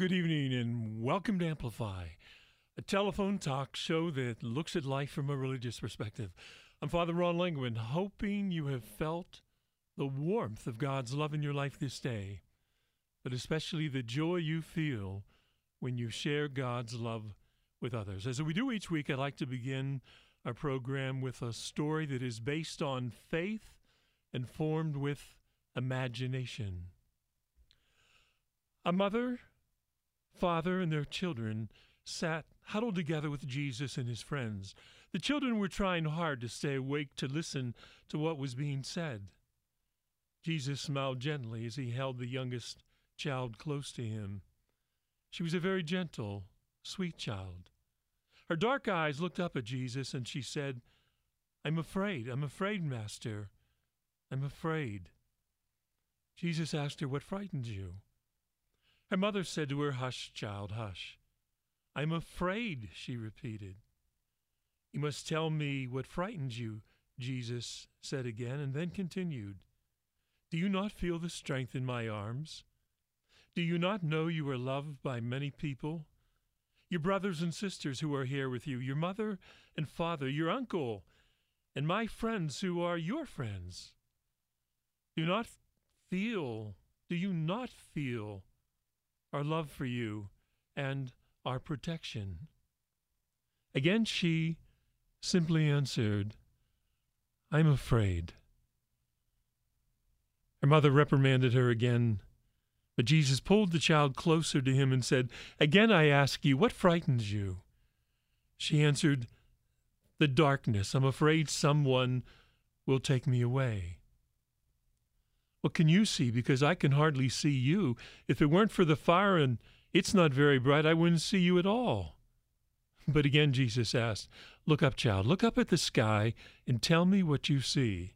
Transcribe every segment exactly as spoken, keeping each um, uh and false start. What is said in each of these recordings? Good evening and welcome to Amplify, a telephone talk show that looks at life from a religious perspective. I'm Father Ron Lengwyn, hoping you have felt the warmth of God's love in your life this day, but especially the joy you feel when you share God's love with others. As we do each week, I'd like to begin our program with a story that is based on faith and formed with imagination. A mother, father, and their children sat huddled together with Jesus and his friends. The children were trying hard to stay awake to listen to what was being said. Jesus smiled gently as he held the youngest child close to him. She was a very gentle, sweet child. Her dark eyes looked up at Jesus, and she said, "I'm afraid, I'm afraid, Master. I'm afraid." Jesus asked her, "What frightens you?" Her mother said to her, "Hush, child, hush." "I'm afraid," she repeated. "You must tell me what frightens you," Jesus said again, and then continued, "Do you not feel the strength in my arms? Do you not know you are loved by many people? Your brothers and sisters who are here with you, your mother and father, your uncle, and my friends who are your friends. Do not feel, do you not feel our love for you, and our protection?" Again she simply answered, "I'm afraid." Her mother reprimanded her again, but Jesus pulled the child closer to him and said, "Again I ask you, what frightens you?" She answered, "The darkness. I'm afraid someone will take me away." "What can you see? Because I can hardly see you. If it weren't for the fire and it's not very bright, I wouldn't see you at all." But again Jesus asked, "Look up, child. Look up at the sky and tell me what you see."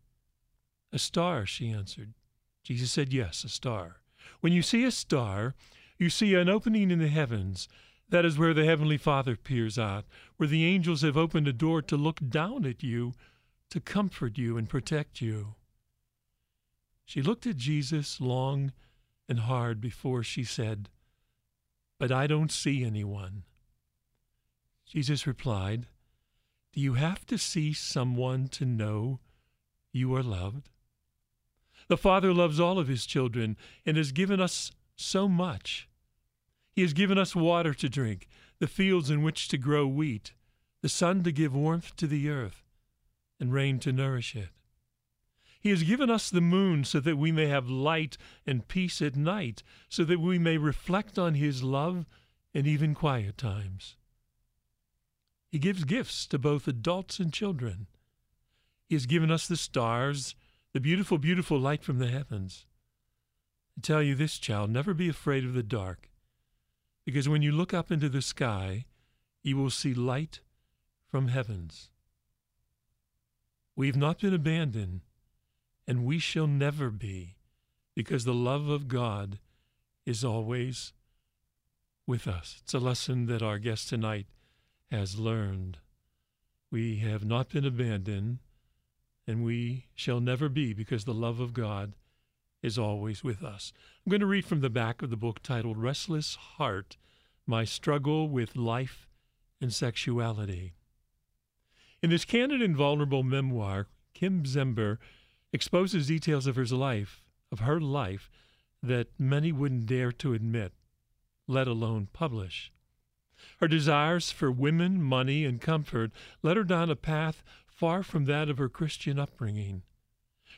"A star," she answered. Jesus said, "Yes, a star. When you see a star, you see an opening in the heavens. That is where the Heavenly Father peers out, where the angels have opened a door to look down at you, to comfort you and protect you." She looked at Jesus long and hard before she said, "But I don't see anyone." Jesus replied, "Do you have to see someone to know you are loved? The Father loves all of his children and has given us so much. He has given us water to drink, the fields in which to grow wheat, the sun to give warmth to the earth, and rain to nourish it. He has given us the moon so that we may have light and peace at night, so that we may reflect on his love and even quiet times. He gives gifts to both adults and children. He has given us the stars, the beautiful, beautiful light from the heavens. I tell you this, child, never be afraid of the dark, because when you look up into the sky, you will see light from heavens. We have not been abandoned, and we shall never be, because the love of God is always with us." It's a lesson that our guest tonight has learned. We have not been abandoned, and we shall never be, because the love of God is always with us. I'm going to read from the back of the book titled Restless Heart, My Struggle with Life and Sexuality. In his candid and vulnerable memoir, Kim Zember exposes details of his life, of her life, that many wouldn't dare to admit, let alone publish. Her desires for women, money, and comfort led her down a path far from that of her Christian upbringing.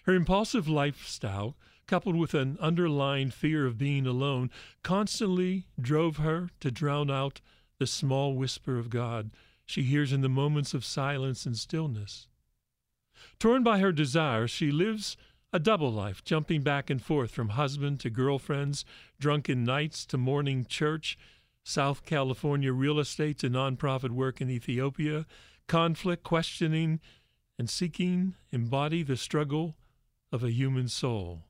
Her impulsive lifestyle, coupled with an underlying fear of being alone, constantly drove her to drown out the small whisper of God she hears in the moments of silence and stillness. Torn by her desires, she lives a double life, jumping back and forth from husband to girlfriends, drunken nights to morning church, South California real estate to nonprofit work in Ethiopia. Conflict, questioning, and seeking embody the struggle of a human soul.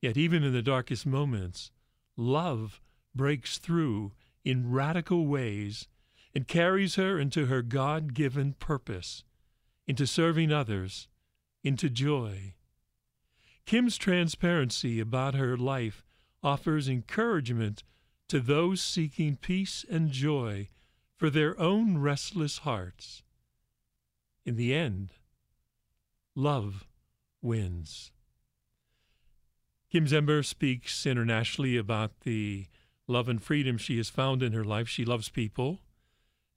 Yet even in the darkest moments, love breaks through in radical ways and carries her into her God-given purpose, into serving others, into joy. Kim's transparency about her life offers encouragement to those seeking peace and joy for their own restless hearts. In the end, love wins. Kim Zember speaks internationally about the love and freedom she has found in her life. She loves people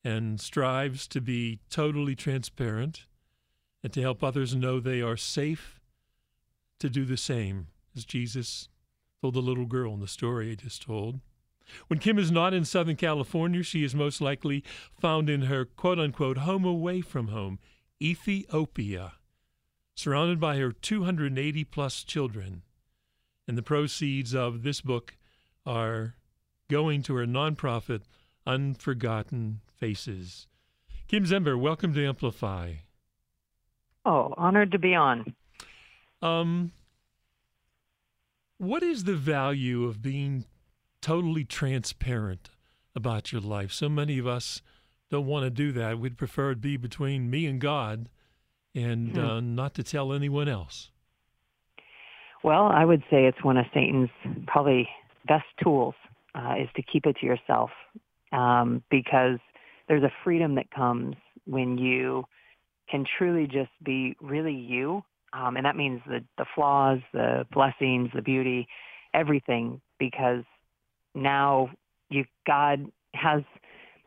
and strives to be totally transparent and to help others know they are safe to do the same, as Jesus told the little girl in the story I just told. When Kim is not in Southern California, she is most likely found in her quote-unquote home away from home, Ethiopia, surrounded by her two hundred eighty plus children. And the proceeds of this book are going to her nonprofit, Unforgotten Faces. Kim Zember, welcome to Amplify. Oh, honored to be on. Um, what is the value of being totally transparent about your life? So many of us don't want to do that. We'd prefer it be between me and God and mm. uh, not to tell anyone else. Well, I would say it's one of Satan's probably best tools uh, is to keep it to yourself, um, because there's a freedom that comes when you can truly just be really you. Um, and that means the, the flaws, the blessings, the beauty, everything, because now you, God has,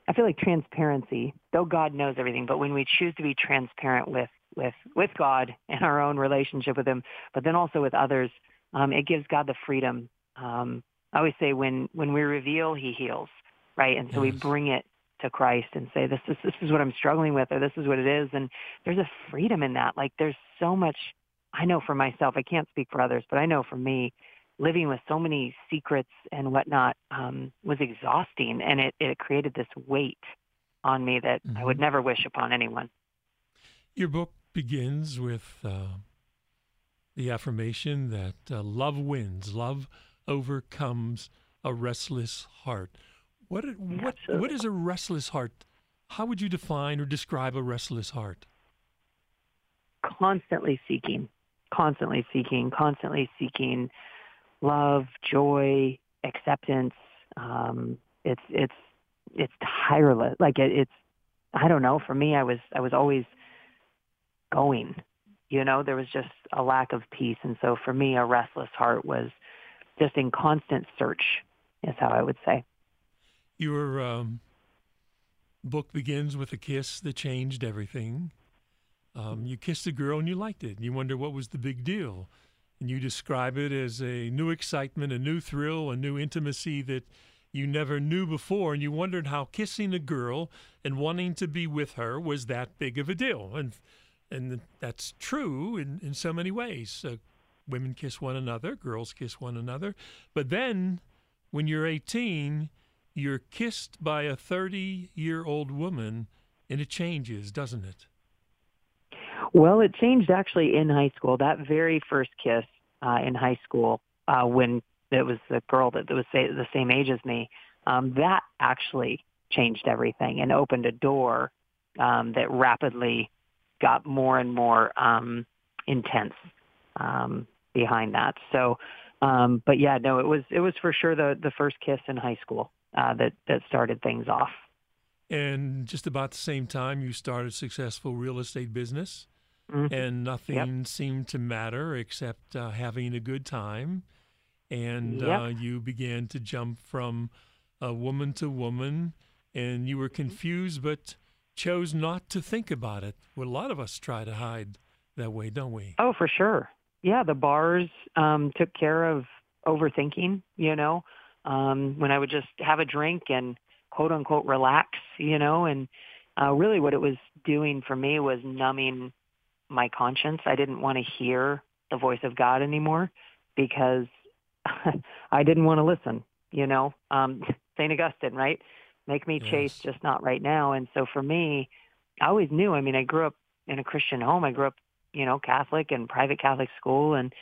I feel like transparency, though God knows everything, but when we choose to be transparent with with with God and our own relationship with him, but then also with others, um, it gives God the freedom. Um, I always say when, when we reveal, he heals, right? And so yes. we bring it to Christ and say, this is, this is what I'm struggling with, or this is what it is. And there's a freedom in that. Like there's so much, I know for myself, I can't speak for others, but I know for me, living with so many secrets and whatnot um, was exhausting. And it, it created this weight on me that mm-hmm. I would never wish upon anyone. Your book begins with uh, the affirmation that uh, love wins, love overcomes a restless heart. What what what is a restless heart? How would you define or describe a restless heart? Constantly seeking, constantly seeking, constantly seeking love, joy, acceptance. Um, it's it's it's tireless. Like it, it's I don't know. For me, I was I was always going. You know, there was just a lack of peace, and so for me, a restless heart was just in constant search, is how I would say. Your um, book begins with a kiss that changed everything. Um, you kissed a girl and you liked it. And you wonder what was the big deal. And you describe it as a new excitement, a new thrill, a new intimacy that you never knew before. And you wondered how kissing a girl and wanting to be with her was that big of a deal. And and that's true in, in so many ways. Uh, women kiss one another, girls kiss one another. But then when you're eighteen, you're kissed by a thirty-year-old woman, and it changes, doesn't it? Well, it changed actually in high school. That very first kiss uh, in high school uh, when it was the girl that was the same age as me, um, that actually changed everything and opened a door um, that rapidly got more and more um, intense um, behind that. So, um, but yeah, no, it was it was for sure the, the first kiss in high school. Uh, that, that started things off. And just about the same time, you started a successful real estate business, mm-hmm. and nothing yep. seemed to matter except uh, having a good time. And yep. uh, you began to jump from uh, woman to woman, and you were confused but chose not to think about it. Well, a lot of us try to hide that way, don't we? Oh, for sure. Yeah, the bars um, took care of overthinking, you know. Um, when I would just have a drink and quote unquote relax, you know, and uh, really what it was doing for me was numbing my conscience. I didn't want to hear the voice of God anymore because I didn't want to listen, you know, um, Saint Augustine, right? Make me yes. chase, just not right now. And so for me, I always knew, I mean, I grew up in a Christian home. I grew up, you know, Catholic and private Catholic school. And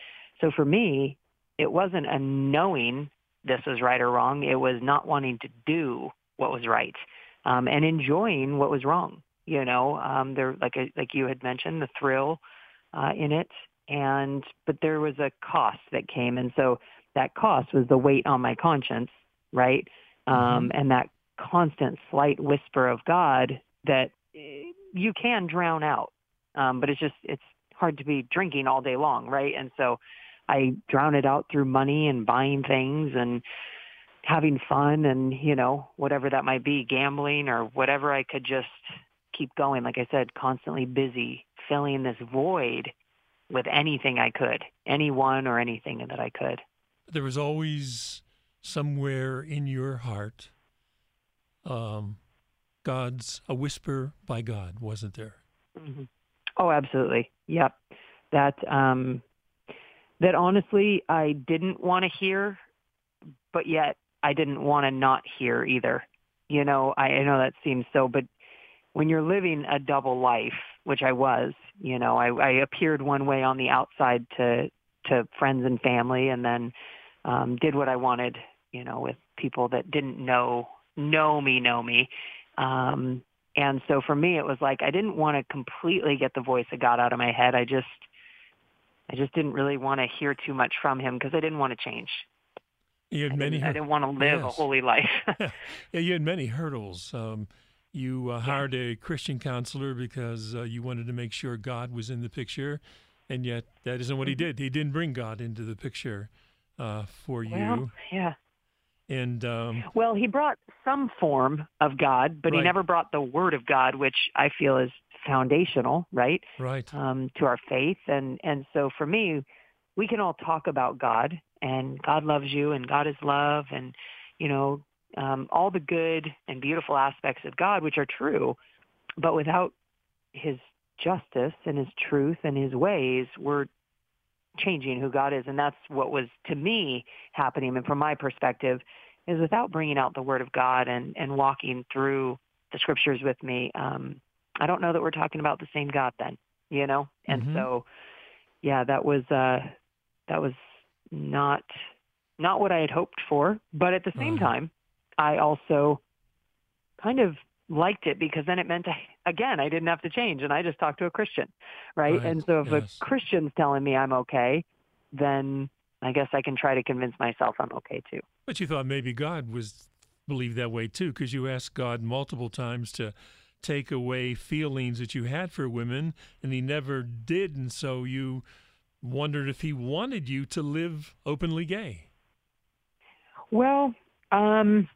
so for me, it wasn't a knowing this was right or wrong. It was not wanting to do what was right um, and enjoying what was wrong. You know, um, there, like a, like you had mentioned, the thrill uh, in it, and but there was a cost that came, and so that cost was the weight on my conscience, right? um, and that constant slight whisper of God that you can drown out. Um, but it's just, it's hard to be drinking all day long, right? And so I drown it out through money and buying things and having fun and, you know, whatever that might be, gambling or whatever. I could just keep going. Like I said, constantly busy, filling this void with anything I could, anyone or anything that I could. There was always somewhere in your heart, um, God's, a whisper by God, wasn't there? Mm-hmm. Oh, absolutely. Yep. That, um, that honestly, I didn't want to hear, but yet I didn't want to not hear either. You know, I, I know that seems so, but when you're living a double life, which I was, you know, I, I appeared one way on the outside to, to friends and family, and then um, did what I wanted, you know, with people that didn't know, know me, know me. Um, and so for me, it was like, I didn't want to completely get the voice of God out of my head. I just, I just didn't really want to hear too much from him because I didn't want to change. You had I many. Didn't, I didn't want to live yes. a holy life. yeah, you had many hurdles. Um, You uh, hired a Christian counselor because uh, you wanted to make sure God was in the picture, and yet that isn't what he did. He didn't bring God into the picture uh, for you. Well, yeah. And um, well, he brought some form of God, but right. he never brought the Word of God, which I feel is foundational, right? Right. Um, to our faith, and and so for me, we can all talk about God, and God loves you, and God is love, and you know. Um, all the good and beautiful aspects of God, which are true, but without his justice and his truth and his ways, we're changing who God is. And that's what was, to me, happening. And from my perspective, is without bringing out the Word of God and, and walking through the Scriptures with me, um, I don't know that we're talking about the same God then, you know? And mm-hmm. so, yeah, that was, uh, that was not, not what I had hoped for, but at the same uh-huh. time, I also kind of liked it because then it meant, I, again, I didn't have to change and I just talked to a Christian, right? right. And so if yes. a Christian's telling me I'm okay, then I guess I can try to convince myself I'm okay too. But you thought maybe God was believed that way too, because you asked God multiple times to take away feelings that you had for women and he never did. And so you wondered if he wanted you to live openly gay. Well, um...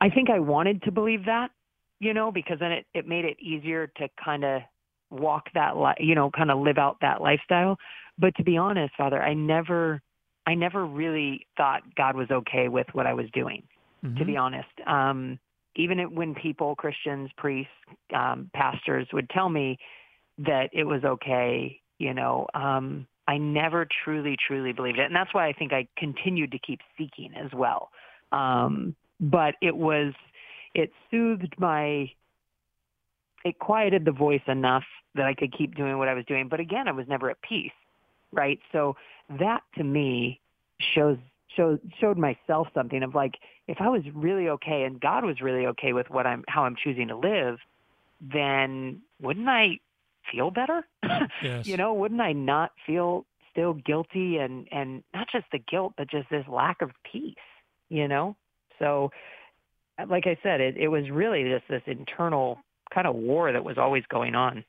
I think I wanted to believe that, you know, because then it, it made it easier to kind of walk that, li- you know, kind of live out that lifestyle. But to be honest, Father, I never, I never really thought God was okay with what I was doing, mm-hmm. to be honest. Um, even when people, Christians, priests, um, pastors would tell me that it was okay, you know, um, I never truly, truly believed it. And that's why I think I continued to keep seeking as well. Um, But it was, it soothed my, it quieted the voice enough that I could keep doing what I was doing. But again, I was never at peace, right? So that to me shows, shows showed myself something of like, if I was really okay and God was really okay with what I'm, how I'm choosing to live, then wouldn't I feel better? Yes. You know, wouldn't I not feel still guilty and, and not just the guilt, but just this lack of peace, you know? So, like I said, it, it was really just this internal kind of war that was always going on.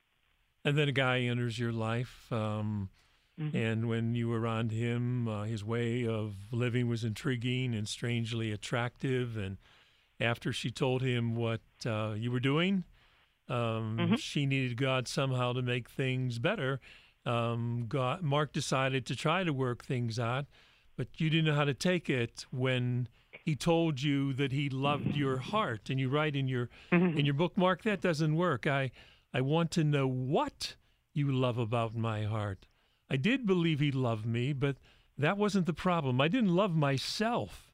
And then a guy enters your life, um, mm-hmm. and when you were around him, uh, his way of living was intriguing and strangely attractive. And after she told him what uh, you were doing, um, mm-hmm. she needed God somehow to make things better. Um, God, Mark decided to try to work things out, but you didn't know how to take it when he told you that he loved your heart, and you write in your mm-hmm. in your book, Mark, that doesn't work. I I want to know what you love about my heart. I did believe he loved me, but that wasn't the problem. I didn't love myself.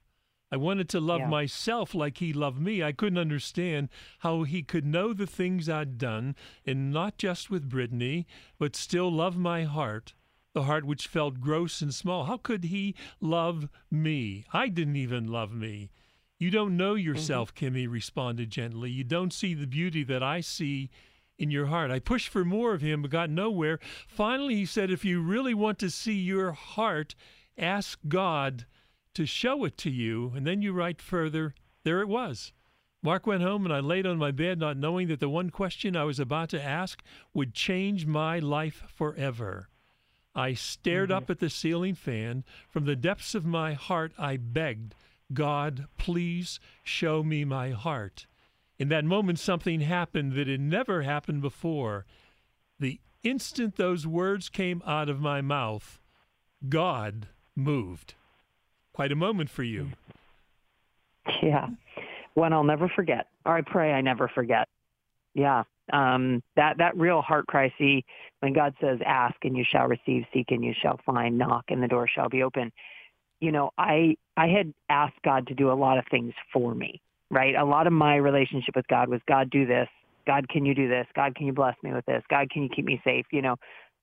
I wanted to love yeah. myself like he loved me. I couldn't understand how he could know the things I'd done, and not just with Brittany, but still love my heart. The heart which felt gross and small. How could he love me? I didn't even love me. You don't know yourself, mm-hmm. Kim, he responded gently. You don't see the beauty that I see in your heart. I pushed for more of him, but got nowhere. Finally, he said, if you really want to see your heart, ask God to show it to you. And then you write further, there it was. Mark went home and I laid on my bed, not knowing that the one question I was about to ask would change my life forever. I stared mm-hmm. up at the ceiling fan. From the depths of my heart, I begged, God, please show me my heart. In that moment, something happened that had never happened before. The instant those words came out of my mouth, God moved. Quite a moment for you. Yeah, one I'll never forget, or I pray I never forget. Yeah, um, that, that real heart cry, see, when God says, ask and you shall receive, seek and you shall find, knock and the door shall be open. You know, I, I had asked God to do a lot of things for me, right? A lot of my relationship with God was, God, do this. God, can you do this? God, can you bless me with this? God, can you keep me safe? You know,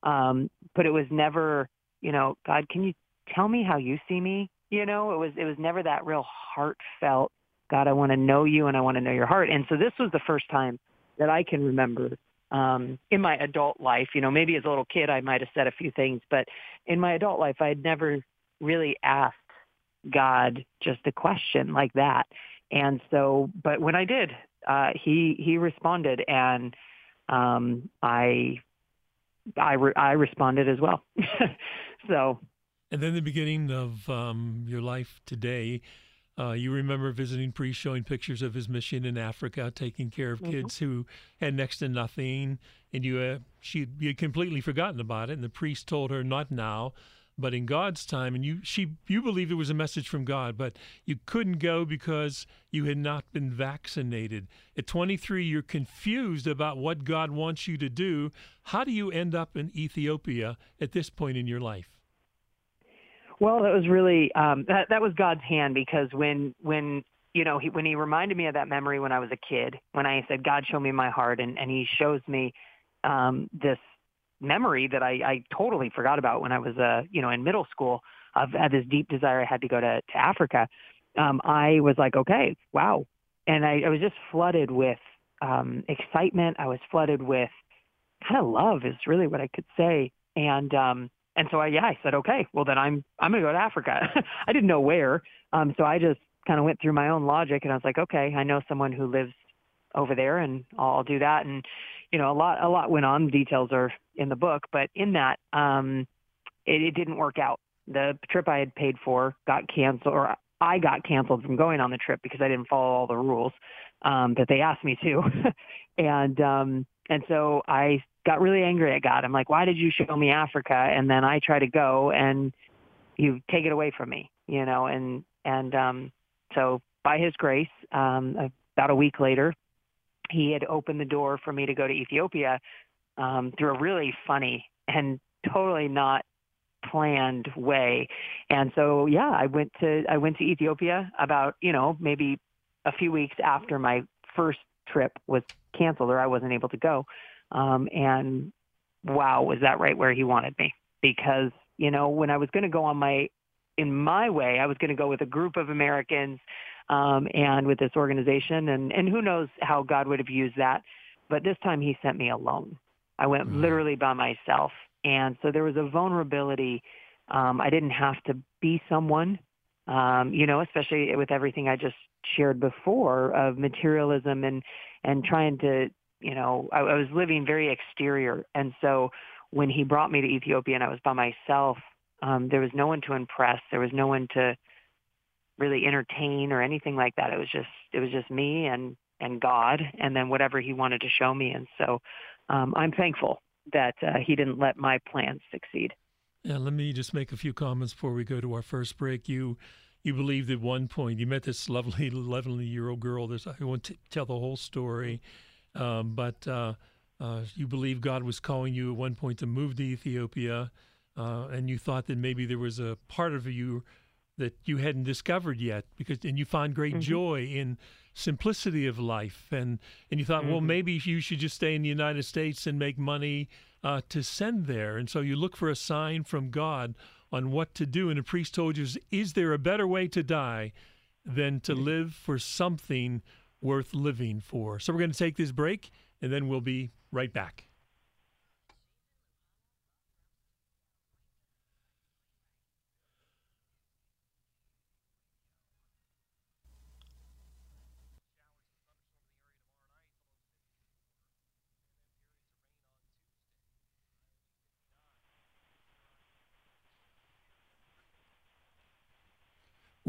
um, but it was never, you know, God, can you tell me how you see me? You know, it was, it was never that real heartfelt, God, I want to know you and I want to know your heart. And so this was the first time that I can remember um, in my adult life, you know, maybe as a little kid, I might've said a few things, but in my adult life, I had never really asked God just a question like that. And so, but when I did, Uh, he, he responded and, um, I, I, re- I responded as well. So. And then the beginning of, um, your life today, uh, you remember visiting priests, showing pictures of his mission in Africa, taking care of mm-hmm. kids who had next to nothing. And you, uh, she, you had completely forgotten about it. And the priest told her, not now, but in God's time. And you, she, you believed it was a message from God, but you couldn't go because you had not been vaccinated. At twenty-three, you're confused about what God wants you to do. How do you end up in Ethiopia at this point in your life? Well, that was really, um, that, that was God's hand, because when, when, you know, he, when he reminded me of that memory when I was a kid, when I said, God, show me my heart. And, and he shows me, um, this memory that I, I totally forgot about when I was, uh, you know, in middle school, of this deep desire I had to go to, to Africa. Um, I was like, okay, wow. And I, I was just flooded with um, excitement. I was flooded with kind of love is really what I could say. And, um, and so I, yeah, I said, okay, well then I'm, I'm going to go to Africa. I didn't know where. Um, so I just kind of went through my own logic and I was like, okay, I know someone who lives over there and I'll do that. And, you know, a lot, a lot went on. Details are in the book, but in that, um, it, it didn't work out. The trip I had paid for got canceled, or I got canceled from going on the trip because I didn't follow all the rules, um, that they asked me to. and, um, and so I got really angry at God. I'm like, why did you show me Africa? And then I try to go and you take it away from me, you know? And, and, um, so by his grace, um, about a week later, he had opened the door for me to go to Ethiopia um, through a really funny and totally not planned way. And so, yeah, I went to, I went to Ethiopia about, you know, maybe a few weeks after my first trip was canceled or I wasn't able to go. Um, and wow, was that right where he wanted me? Because, you know, when I was going to go on my, in my way, I was going to go with a group of Americans Um, and with this organization, and, and who knows how God would have used that. But this time he sent me alone. I went mm. literally by myself. And so there was a vulnerability. Um, I didn't have to be someone, um, you know, especially with everything I just shared before of materialism and, and trying to, you know, I, I was living very exterior. And so when he brought me to Ethiopia and I was by myself, um, there was no one to impress. There was no one to really entertain or anything like that. It was just, it was just me and, and God, and then whatever he wanted to show me. And so um, I'm thankful that uh, he didn't let my plans succeed. Yeah, let me just make a few comments before we go to our first break. You, you believed at one point, you met this lovely eleven-year-old girl. There's, I won't t- tell the whole story, um, but uh, uh, you believed God was calling you at one point to move to Ethiopia, uh, and you thought that maybe there was a part of you that you hadn't discovered yet, because and you find great mm-hmm. joy in simplicity of life, and and you thought, mm-hmm. well, maybe you should just stay in the United States and make money uh, to send there, and so you look for a sign from God on what to do. And a priest told you, is there a better way to die than to mm-hmm. live for something worth living for? So we're going to take this break, and then we'll be right back.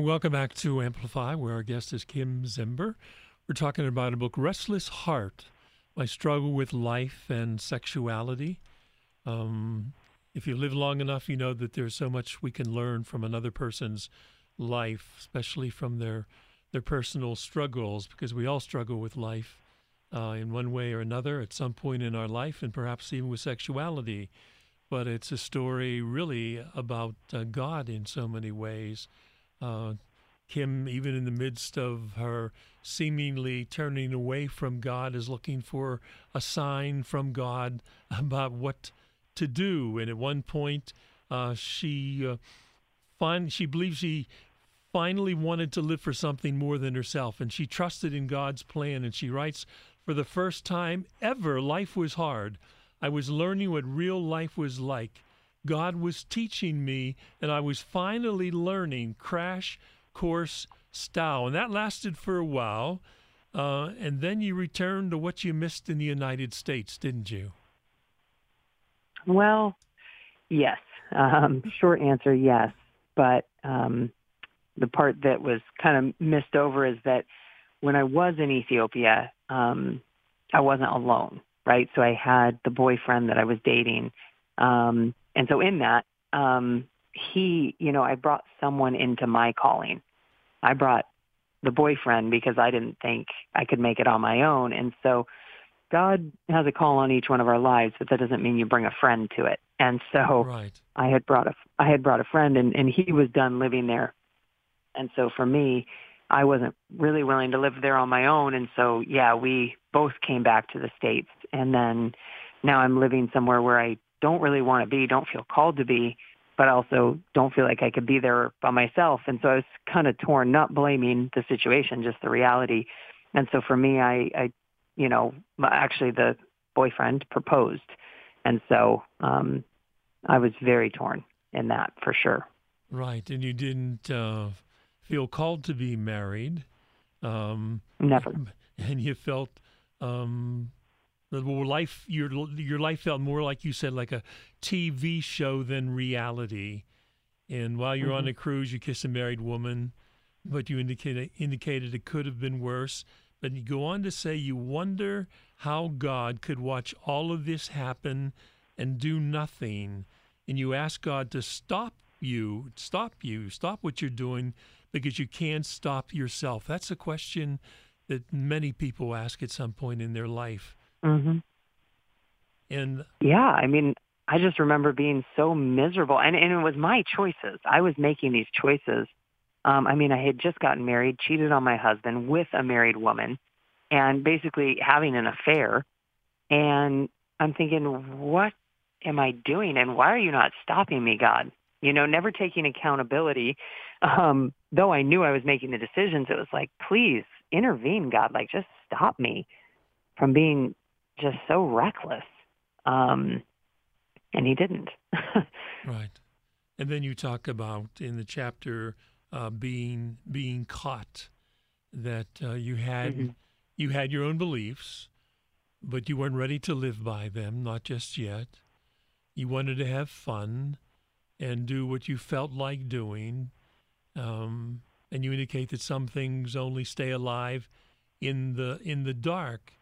Welcome back to Amplify, where our guest is Kim Zember. We're talking about a book, Restless Heart, My Struggle with Life and Sexuality. Um, if you live long enough, you know that there's so much we can learn from another person's life, especially from their their personal struggles, because we all struggle with life uh, in one way or another at some point in our life, and perhaps even with sexuality. But it's a story really about uh, God in so many ways. Uh, Kim, even in the midst of her seemingly turning away from God, is looking for a sign from God about what to do. And at one point, uh, she uh, fin- she believes she finally wanted to live for something more than herself, and she trusted in God's plan. And she writes, "For the first time ever, life was hard. I was learning what real life was like. God was teaching me, and I was finally learning crash course style." And that lasted for a while. Uh, and then you returned to what you missed in the United States, didn't you? Well, yes. Um, short answer, yes. But um, the part that was kind of missed over is that when I was in Ethiopia, um, I wasn't alone, right? So I had the boyfriend that I was dating. Um, and so in that, um, he, you know, I brought someone into my calling. I brought the boyfriend because I didn't think I could make it on my own. And so God has a call on each one of our lives, but that doesn't mean you bring a friend to it. And so right. I had brought a, I had brought a friend and, and he was done living there. And so for me, I wasn't really willing to live there on my own. And so, yeah, we both came back to the States, and then now I'm living somewhere where I don't really want to be, don't feel called to be, but also don't feel like I could be there by myself. And so I was kind of torn, not blaming the situation, just the reality. And so for me, I, I you know, actually the boyfriend proposed. And so um, I was very torn in that for sure. Right. And you didn't uh, feel called to be married. Um, Never. And you felt... Um... Life, your your life felt more like you said, like a T V show than reality. And while you're mm-hmm. on a cruise, you kiss a married woman, but you indicated indicated it could have been worse. But you go on to say you wonder how God could watch all of this happen and do nothing. And you ask God to stop you, stop you, stop what you're doing, because you can't stop yourself. That's a question that many people ask at some point in their life. Mm-hmm. And yeah, I mean, I just remember being so miserable, and, and it was my choices. I was making these choices. Um, I mean, I had just gotten married, cheated on my husband with a married woman, and basically having an affair. And I'm thinking, what am I doing? And why are you not stopping me, God? You know, never taking accountability. Um, though I knew I was making the decisions, it was like, please intervene, God, like just stop me from being just so reckless. Um, and he didn't. Right. And then you talk about in the chapter uh, being being caught, that uh, you had mm-hmm. you had your own beliefs, but you weren't ready to live by them, not just yet. You wanted to have fun and do what you felt like doing. Um, and you indicate that some things only stay alive in the in the dark.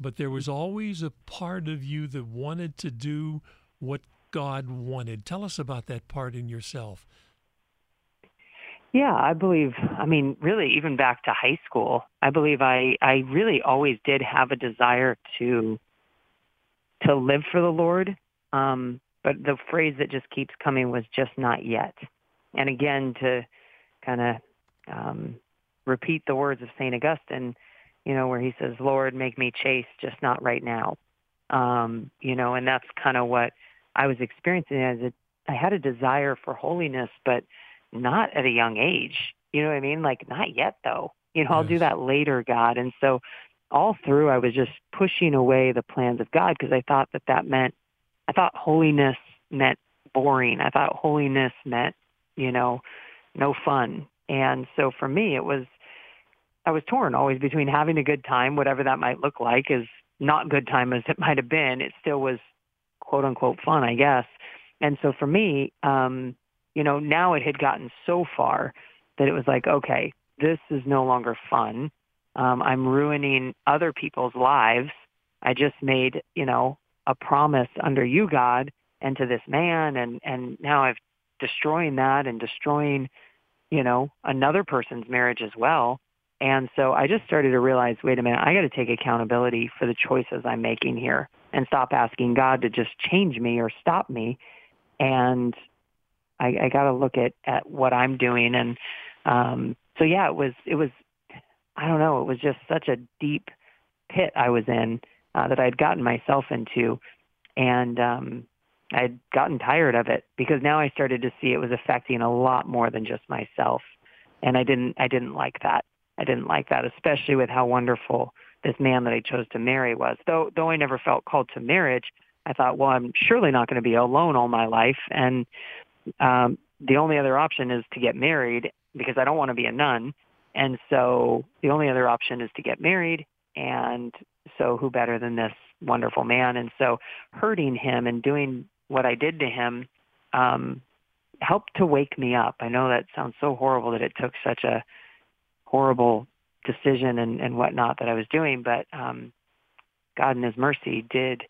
But there was always a part of you that wanted to do what God wanted. Tell us about that part in yourself. Yeah, I believe, I mean, really, even back to high school, I believe I, I really always did have a desire to to live for the Lord. Um, but the phrase that just keeps coming was just not yet. And again, to kind of um, repeat the words of Saint Augustine, you know, where he says, "Lord, make me chaste, just not right now." Um, you know, and that's kind of what I was experiencing. As a, I had a desire for holiness, but not at a young age. You know what I mean? Like, not yet, though. You know, yes. I'll do that later, God. And so all through, I was just pushing away the plans of God, because I thought that that meant, I thought holiness meant boring. I thought holiness meant, you know, no fun. And so for me, it was, I was torn always between having a good time, whatever that might look like, as not good time as it might have been. It still was quote unquote fun, I guess. And so for me, um, you know, now it had gotten so far that it was like, okay, this is no longer fun. Um, I'm ruining other people's lives. I just made, you know, a promise under you, God, and to this man. And, and now I've destroying that and destroying, you know, another person's marriage as well. And so I just started to realize, wait a minute, I got to take accountability for the choices I'm making here and stop asking God to just change me or stop me. And I, I got to look at, at what I'm doing. And um, so, yeah, it was, it was, I don't know, it was just such a deep pit I was in uh, that I had gotten myself into. And um, I had gotten tired of it because now I started to see it was affecting a lot more than just myself. And I didn't, I didn't like that. I didn't like that, especially with how wonderful this man that I chose to marry was. Though, though I never felt called to marriage, I thought, well, I'm surely not going to be alone all my life. And um, the only other option is to get married because I don't want to be a nun. And so the only other option is to get married. And so who better than this wonderful man? And so hurting him and doing what I did to him um, helped to wake me up. I know that sounds so horrible that it took such a horrible decision and, and whatnot that I was doing, but um, God in his mercy did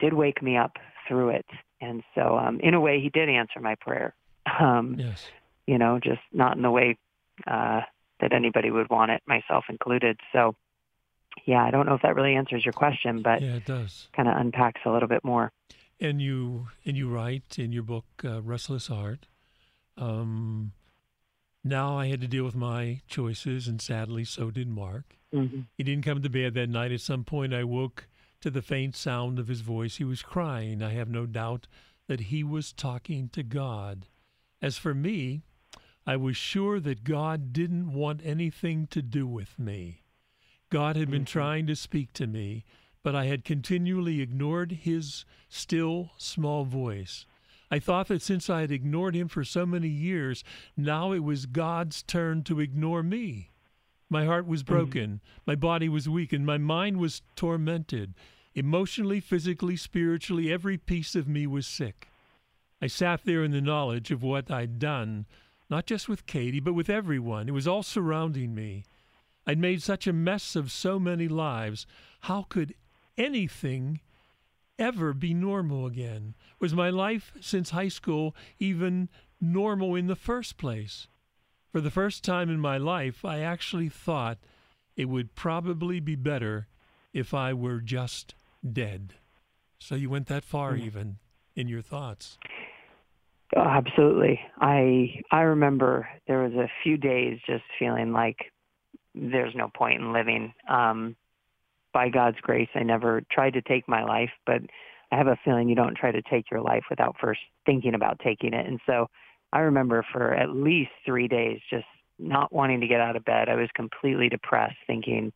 did wake me up through it. And so um, in a way, he did answer my prayer, um, yes. you know, just not in the way uh, that anybody would want it, myself included. So, yeah, I don't know if that really answers your question, but yeah, it does. Kind of unpacks a little bit more. And you and you write in your book, uh, Restless Heart, um, now I had to deal with my choices, and sadly, so did Mark. Mm-hmm. He didn't come to bed that night. At some point, I woke to the faint sound of his voice. He was crying. I have no doubt that he was talking to God. As for me, I was sure that God didn't want anything to do with me. God had mm-hmm. been trying to speak to me, but I had continually ignored his still small voice. I thought that since I had ignored him for so many years, now it was God's turn to ignore me. My heart was broken, mm-hmm. my body was weakened, my mind was tormented. Emotionally, physically, spiritually, every piece of me was sick. I sat there in the knowledge of what I'd done, not just with Katie, but with everyone. It was all surrounding me. I'd made such a mess of so many lives. How could anything ever be normal again? Was my life since high school even normal in the first place? For the first time in my life, I actually thought it would probably be better if I were just dead. So you went that far mm-hmm. even in your thoughts. Oh, absolutely. I I remember there was a few days just feeling like there's no point in living. Um By God's grace, I never tried to take my life, but I have a feeling you don't try to take your life without first thinking about taking it. And so I remember for at least three days just not wanting to get out of bed. I was completely depressed, thinking,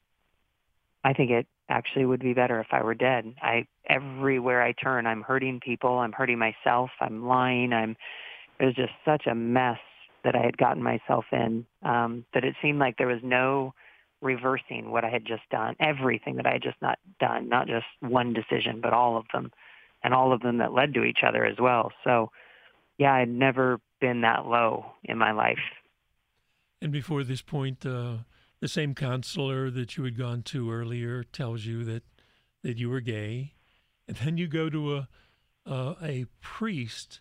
I think it actually would be better if I were dead. I everywhere I turn, I'm hurting people. I'm hurting myself. I'm lying. I'm. It was just such a mess that I had gotten myself in um, that it seemed like there was no reversing what I had just done, everything that I had just not done, not just one decision, but all of them, and all of them that led to each other as well. So, yeah, I'd never been that low in my life. And before this point, uh, the same counselor that you had gone to earlier tells you that that you were gay, and then you go to a uh, a priest.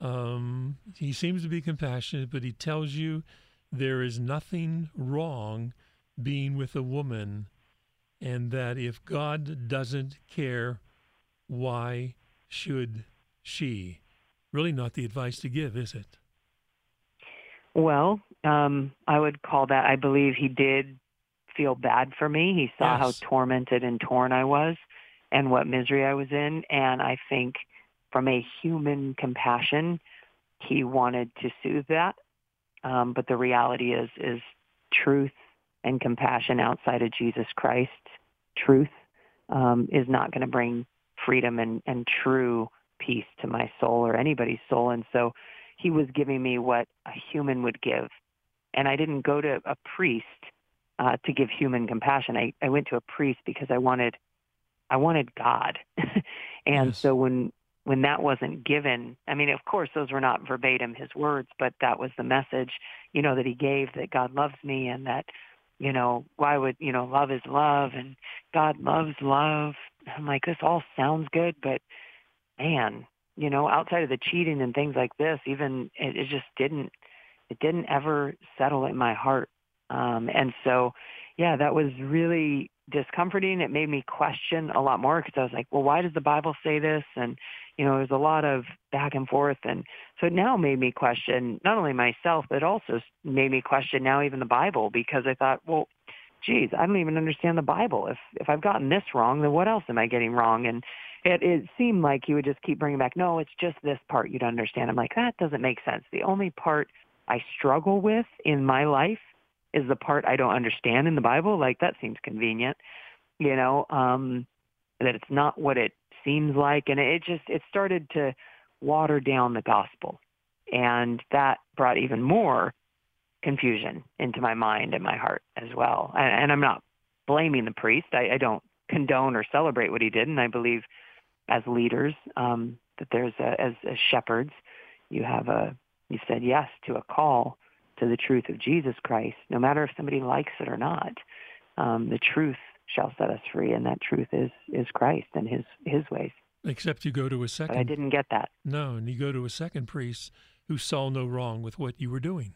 Um, he seems to be compassionate, but he tells you there is nothing wrong being with a woman, and that if God doesn't care, why should she? Really not the advice to give, is it? Well, um, I would call that, I believe he did feel bad for me. He saw yes. how tormented and torn I was and what misery I was in. And I think from a human compassion, he wanted to soothe that. Um, but the reality is, is truth and compassion outside of Jesus Christ, truth, um, is not going to bring freedom and, and true peace to my soul or anybody's soul. And so he was giving me what a human would give. And I didn't go to a priest uh, to give human compassion. I, I went to a priest because I wanted I wanted God. And yes. so when when that wasn't given, I mean, of course, those were not verbatim his words, but that was the message, you know, that he gave, that God loves me, and that, you know, why would, you know, love is love, and God loves love. I'm like, this all sounds good, but man, you know, outside of the cheating and things like this, even it, it just didn't, it didn't ever settle in my heart. Um, and so, yeah, that was really discomforting. It made me question a lot more, because I was like, well, why does the Bible say this? And, you know, there's a lot of back and forth. And so it now made me question not only myself, but also made me question now even the Bible, because I thought, well, geez, I don't even understand the Bible. If if I've gotten this wrong, then what else am I getting wrong? And it, it seemed like he would just keep bringing back, no, it's just this part you don't understand. I'm like, that doesn't make sense. The only part I struggle with in my life is the part I don't understand in the Bible. Like, that seems convenient, you know, um, that it's not what it seems like. And it just, it started to water down the gospel. And that brought even more confusion into my mind and my heart as well. And, and I'm not blaming the priest. I, I don't condone or celebrate what he did. And I believe as leaders, um, that there's a, as, as shepherds, you have a, you said yes to a call to the truth of Jesus Christ, no matter if somebody likes it or not. Um, the truth shall set us free, and that truth is is Christ and his his ways. Except you go to a second— But I didn't get that. No, and you go to a second priest who saw no wrong with what you were doing.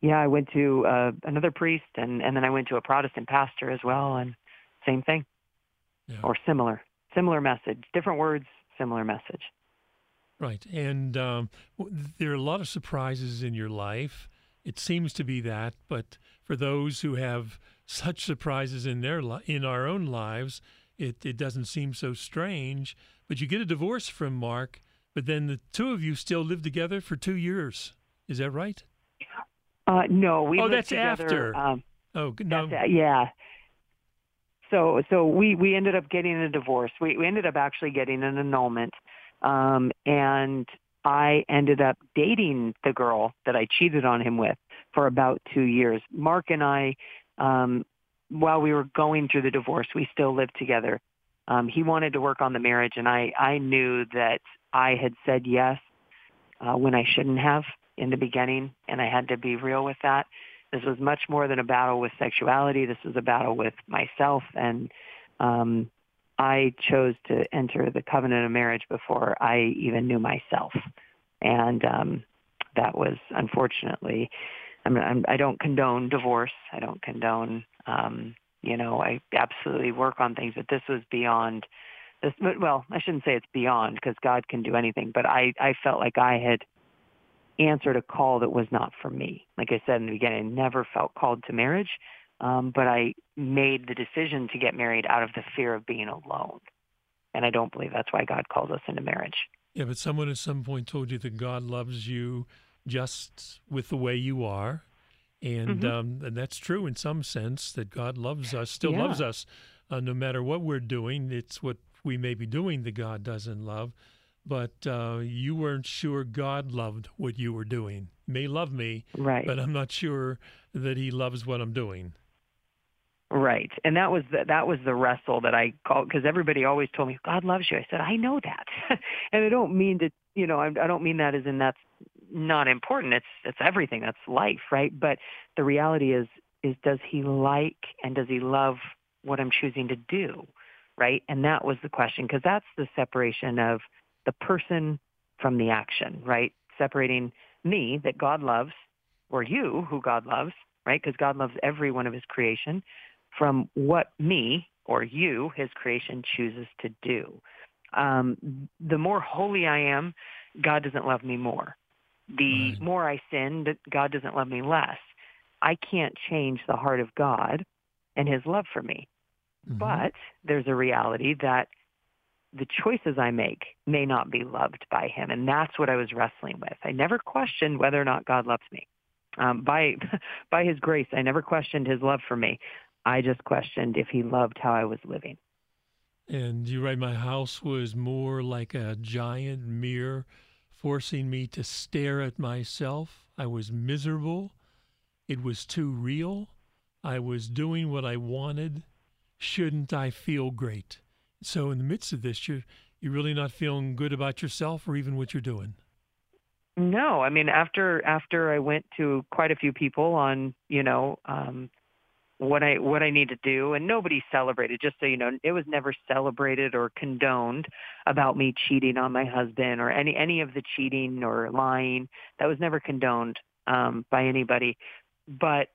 Yeah, I went to uh, another priest, and, and then I went to a Protestant pastor as well, and same thing. Yeah. Or similar. Similar message. Different words, similar message. Right. And um, there are a lot of surprises in your life. It seems to be that, but for those who have such surprises in their li in our own lives, it, it doesn't seem so strange. But you get a divorce from Mark, but then the two of you still live together for two years. Is that right? Uh, no. We oh, that's together, after. Um, oh, no. That's, uh, yeah. So so we, we ended up getting a divorce. We, we ended up actually getting an annulment. Um, and I ended up dating the girl that I cheated on him with for about two years. Mark and I, um, while we were going through the divorce, we still lived together. Um, he wanted to work on the marriage, and I, I knew that I had said yes, uh, when I shouldn't have in the beginning. And I had to be real with that. This was much more than a battle with sexuality. This was a battle with myself. And, um, I chose to enter the covenant of marriage before I even knew myself. And um, that was, unfortunately, I mean, I'm, I don't condone divorce. I don't condone, um, you know, I absolutely work on things, but this was beyond this. Well, I shouldn't say it's beyond, because God can do anything, but I, I felt like I had answered a call that was not for me. Like I said in the beginning, I never felt called to marriage. Um, but I made the decision to get married out of the fear of being alone. And I don't believe that's why God calls us into marriage. Yeah, but someone at some point told you that God loves you just with the way you are. And, mm-hmm. um, and that's true in some sense, that God loves us, still yeah. loves us, uh, no matter what we're doing. It's what we may be doing that God doesn't love. But uh, you weren't sure God loved what you were doing. May love me, right. but I'm not sure that he loves what I'm doing. Right. And that was the, that was the wrestle that I called, because everybody always told me, God loves you. I said, I know that. And I don't mean to, you know, I, I don't mean that as in that's not important. It's, it's everything. That's life. Right. But the reality is, is does he like, and does he love what I'm choosing to do? Right. And that was the question, because that's the separation of the person from the action, right? Separating me that God loves, or you who God loves, right? Because God loves every one of his creation, from what me or you, his creation, chooses to do. Um, the more holy I am, God doesn't love me more. The right. more I sin, God doesn't love me less. I can't change the heart of God and his love for me. Mm-hmm. But there's a reality that the choices I make may not be loved by him. And that's what I was wrestling with. I never questioned whether or not God loves me. Um, by, by his grace, I never questioned his love for me. I just questioned if he loved how I was living. And you write, my house was more like a giant mirror, forcing me to stare at myself. I was miserable. It was too real. I was doing what I wanted. Shouldn't I feel great? So in the midst of this, you're, you're really not feeling good about yourself or even what you're doing? No, I mean, after after I went to quite a few people on, you know, um, what I what I need to do, and nobody celebrated, just so you know, it was never celebrated or condoned about me cheating on my husband or any, any of the cheating or lying. That was never condoned um, by anybody. But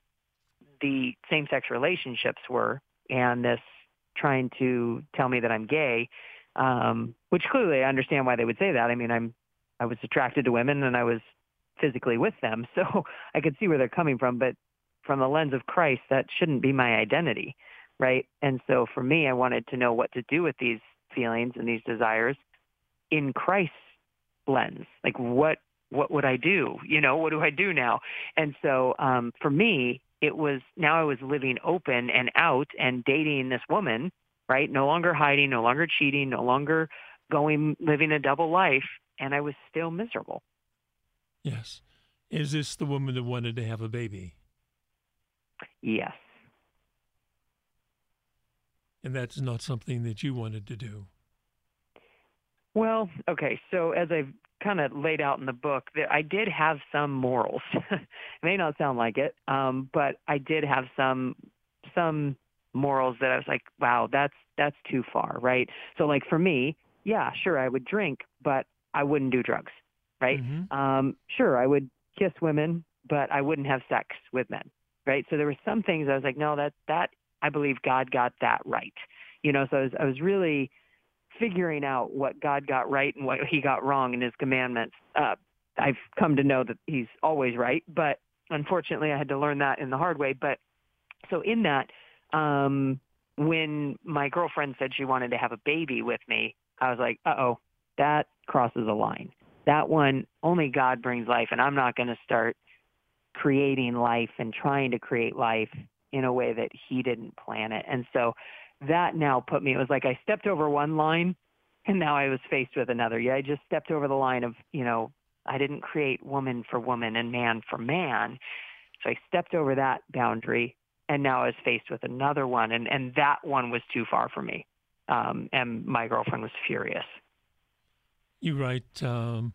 the same-sex relationships were, and this trying to tell me that I'm gay, um, which clearly I understand why they would say that. I mean, I'm I was attracted to women and I was physically with them, so I could see where they're coming from. But from the lens of Christ, that shouldn't be my identity, right? And so for me, I wanted to know what to do with these feelings and these desires in Christ's lens. Like, what what would I do? You know, what do I do now? And so um, for me, it was now I was living open and out and dating this woman, right? No longer hiding, no longer cheating, no longer going, living a double life. And I was still miserable. Yes. Is this the woman that wanted to have a baby? Yes. And that's not something that you wanted to do. Well, okay. So as I've kind of laid out in the book, I did have some morals. It may not sound like it, um, but I did have some some morals that I was like, wow, that's that's too far, right? So like for me, yeah, sure, I would drink, but I wouldn't do drugs, right? Mm-hmm. Um, sure, I would kiss women, but I wouldn't have sex with men, right? So there were some things I was like, no, that that I believe God got that right, you know. So I was, I was really figuring out what God got right and what He got wrong in His commandments. Uh, I've come to know that He's always right, but unfortunately, I had to learn that in the hard way. But so in that, um, when my girlfriend said she wanted to have a baby with me, I was like, uh oh. That crosses a line. That one, only God brings life, and I'm not going to start creating life and trying to create life in a way that He didn't plan it. And so that now put me, it was like I stepped over one line, and now I was faced with another. Yeah, I just stepped over the line of, you know, I didn't create woman for woman and man for man. So I stepped over that boundary, and now I was faced with another one, and, and that one was too far for me. Um, and my girlfriend was furious. You write, um,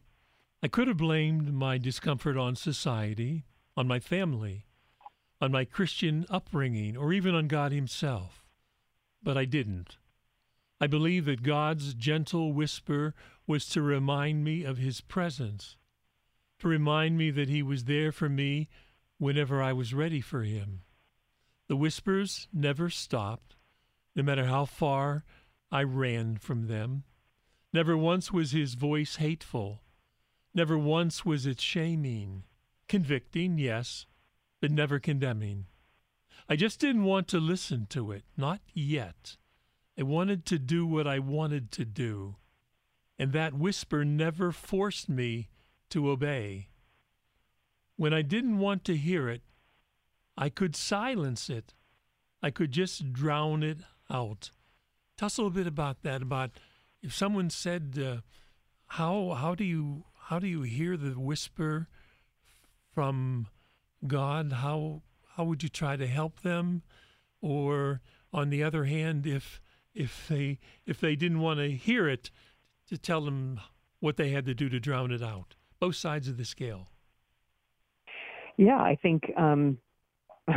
I could have blamed my discomfort on society, on my family, on my Christian upbringing, or even on God Himself, but I didn't. I believe that God's gentle whisper was to remind me of His presence, to remind me that He was there for me whenever I was ready for Him. The whispers never stopped, no matter how far I ran from them. Never once was His voice hateful. Never once was it shaming. Convicting, yes, but never condemning. I just didn't want to listen to it, not yet. I wanted to do what I wanted to do, and that whisper never forced me to obey. When I didn't want to hear it, I could silence it. I could just drown it out. Tell us a little bit about that, about if someone said, uh, "How how do you how do you hear the whisper from God? How how would you try to help them?" Or on the other hand, if if they if they didn't want to hear it, to tell them what they had to do to drown it out. Both sides of the scale. Yeah, I think. Um,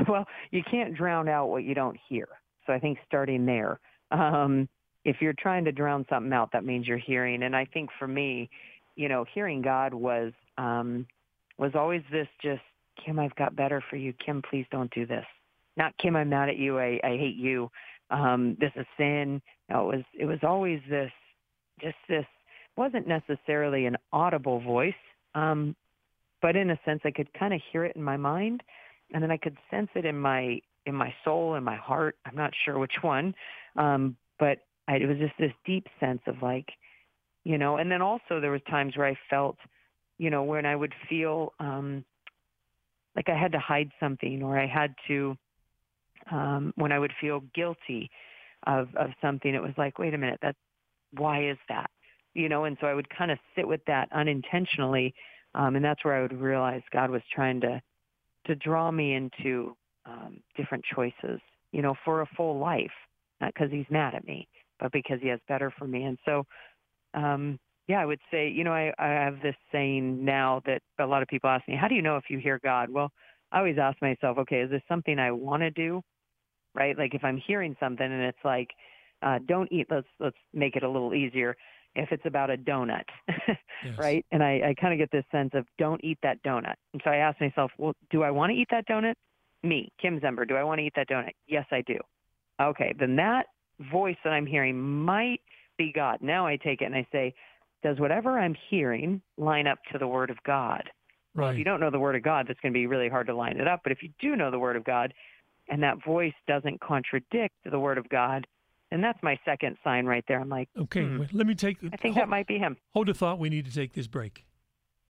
well, you can't drown out what you don't hear. So I think starting there. Um, If you're trying to drown something out, that means you're hearing. And I think for me, you know, hearing God was um, was always this just, Kim, I've got better for you. Kim, please don't do this. Not, Kim, I'm mad at you. I, I hate you. Um, this is sin. No, it was it was always this, just this, wasn't necessarily an audible voice, um, but in a sense I could kind of hear it in my mind, and then I could sense it in my in my soul, in my heart. I'm not sure which one, um, but it was just this deep sense of like, you know, and then also there was times where I felt, you know, when I would feel um, like I had to hide something, or I had to, um, when I would feel guilty of, of something, it was like, wait a minute, that's, why is that? You know, and so I would kind of sit with that unintentionally. Um, and that's where I would realize God was trying to, to draw me into um, different choices, you know, for a full life, not because He's mad at me, but because He has better for me. And so um, yeah, I would say, you know, I, I have this saying now that a lot of people ask me, how do you know if you hear God? Well, I always ask myself, okay, is this something I want to do? Right? Like if I'm hearing something and it's like, uh, don't eat, let's, let's make it a little easier. If it's about a donut, yes. Right? And I, I kind of get this sense of don't eat that donut. And so I ask myself, well, do I want to eat that donut? Me, Kim Zember, do I want to eat that donut? Yes, I do. Okay, then that voice that I'm hearing might be God. Now I take it and I say, does whatever I'm hearing line up to the Word of God? Right. Well, if you don't know the Word of God, that's going to be really hard to line it up. But if you do know the Word of God and that voice doesn't contradict the Word of God, and that's my second sign right there. I'm like, okay, hmm, let me take. I think hold, that might be him. Hold a thought. We need to take this break.